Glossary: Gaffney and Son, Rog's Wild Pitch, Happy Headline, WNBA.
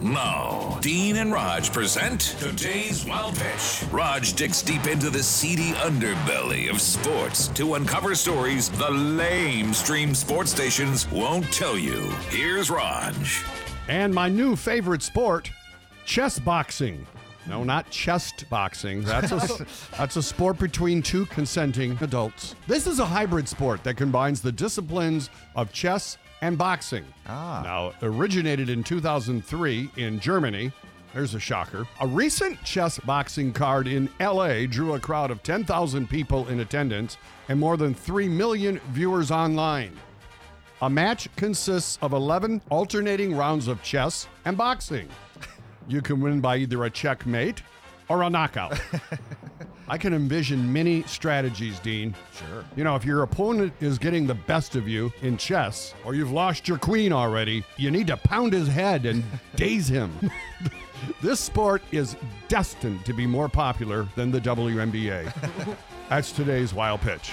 Now, Dean and Raj present Today's Wild Pitch. Raj digs deep into the seedy underbelly of sports to uncover stories the lamestream sports stations won't tell you. Here's Raj. And my new favorite sport, chess boxing. No, not chest boxing. That's a sport between two consenting adults. This is a hybrid sport that combines the disciplines of chess and boxing. Now, originated in 2003 in Germany. There's a shocker. A recent chess boxing card in LA drew a crowd of 10,000 people in attendance and more than 3 million viewers online. A match consists of 11 alternating rounds of chess and boxing. You can win by either a checkmate or a knockout. I can envision many strategies, Dean. Sure. You know, if your opponent is getting the best of you in chess, or you've lost your queen already, you need to pound his head and daze him. This sport is destined to be more popular than the WNBA. That's today's Wild Pitch.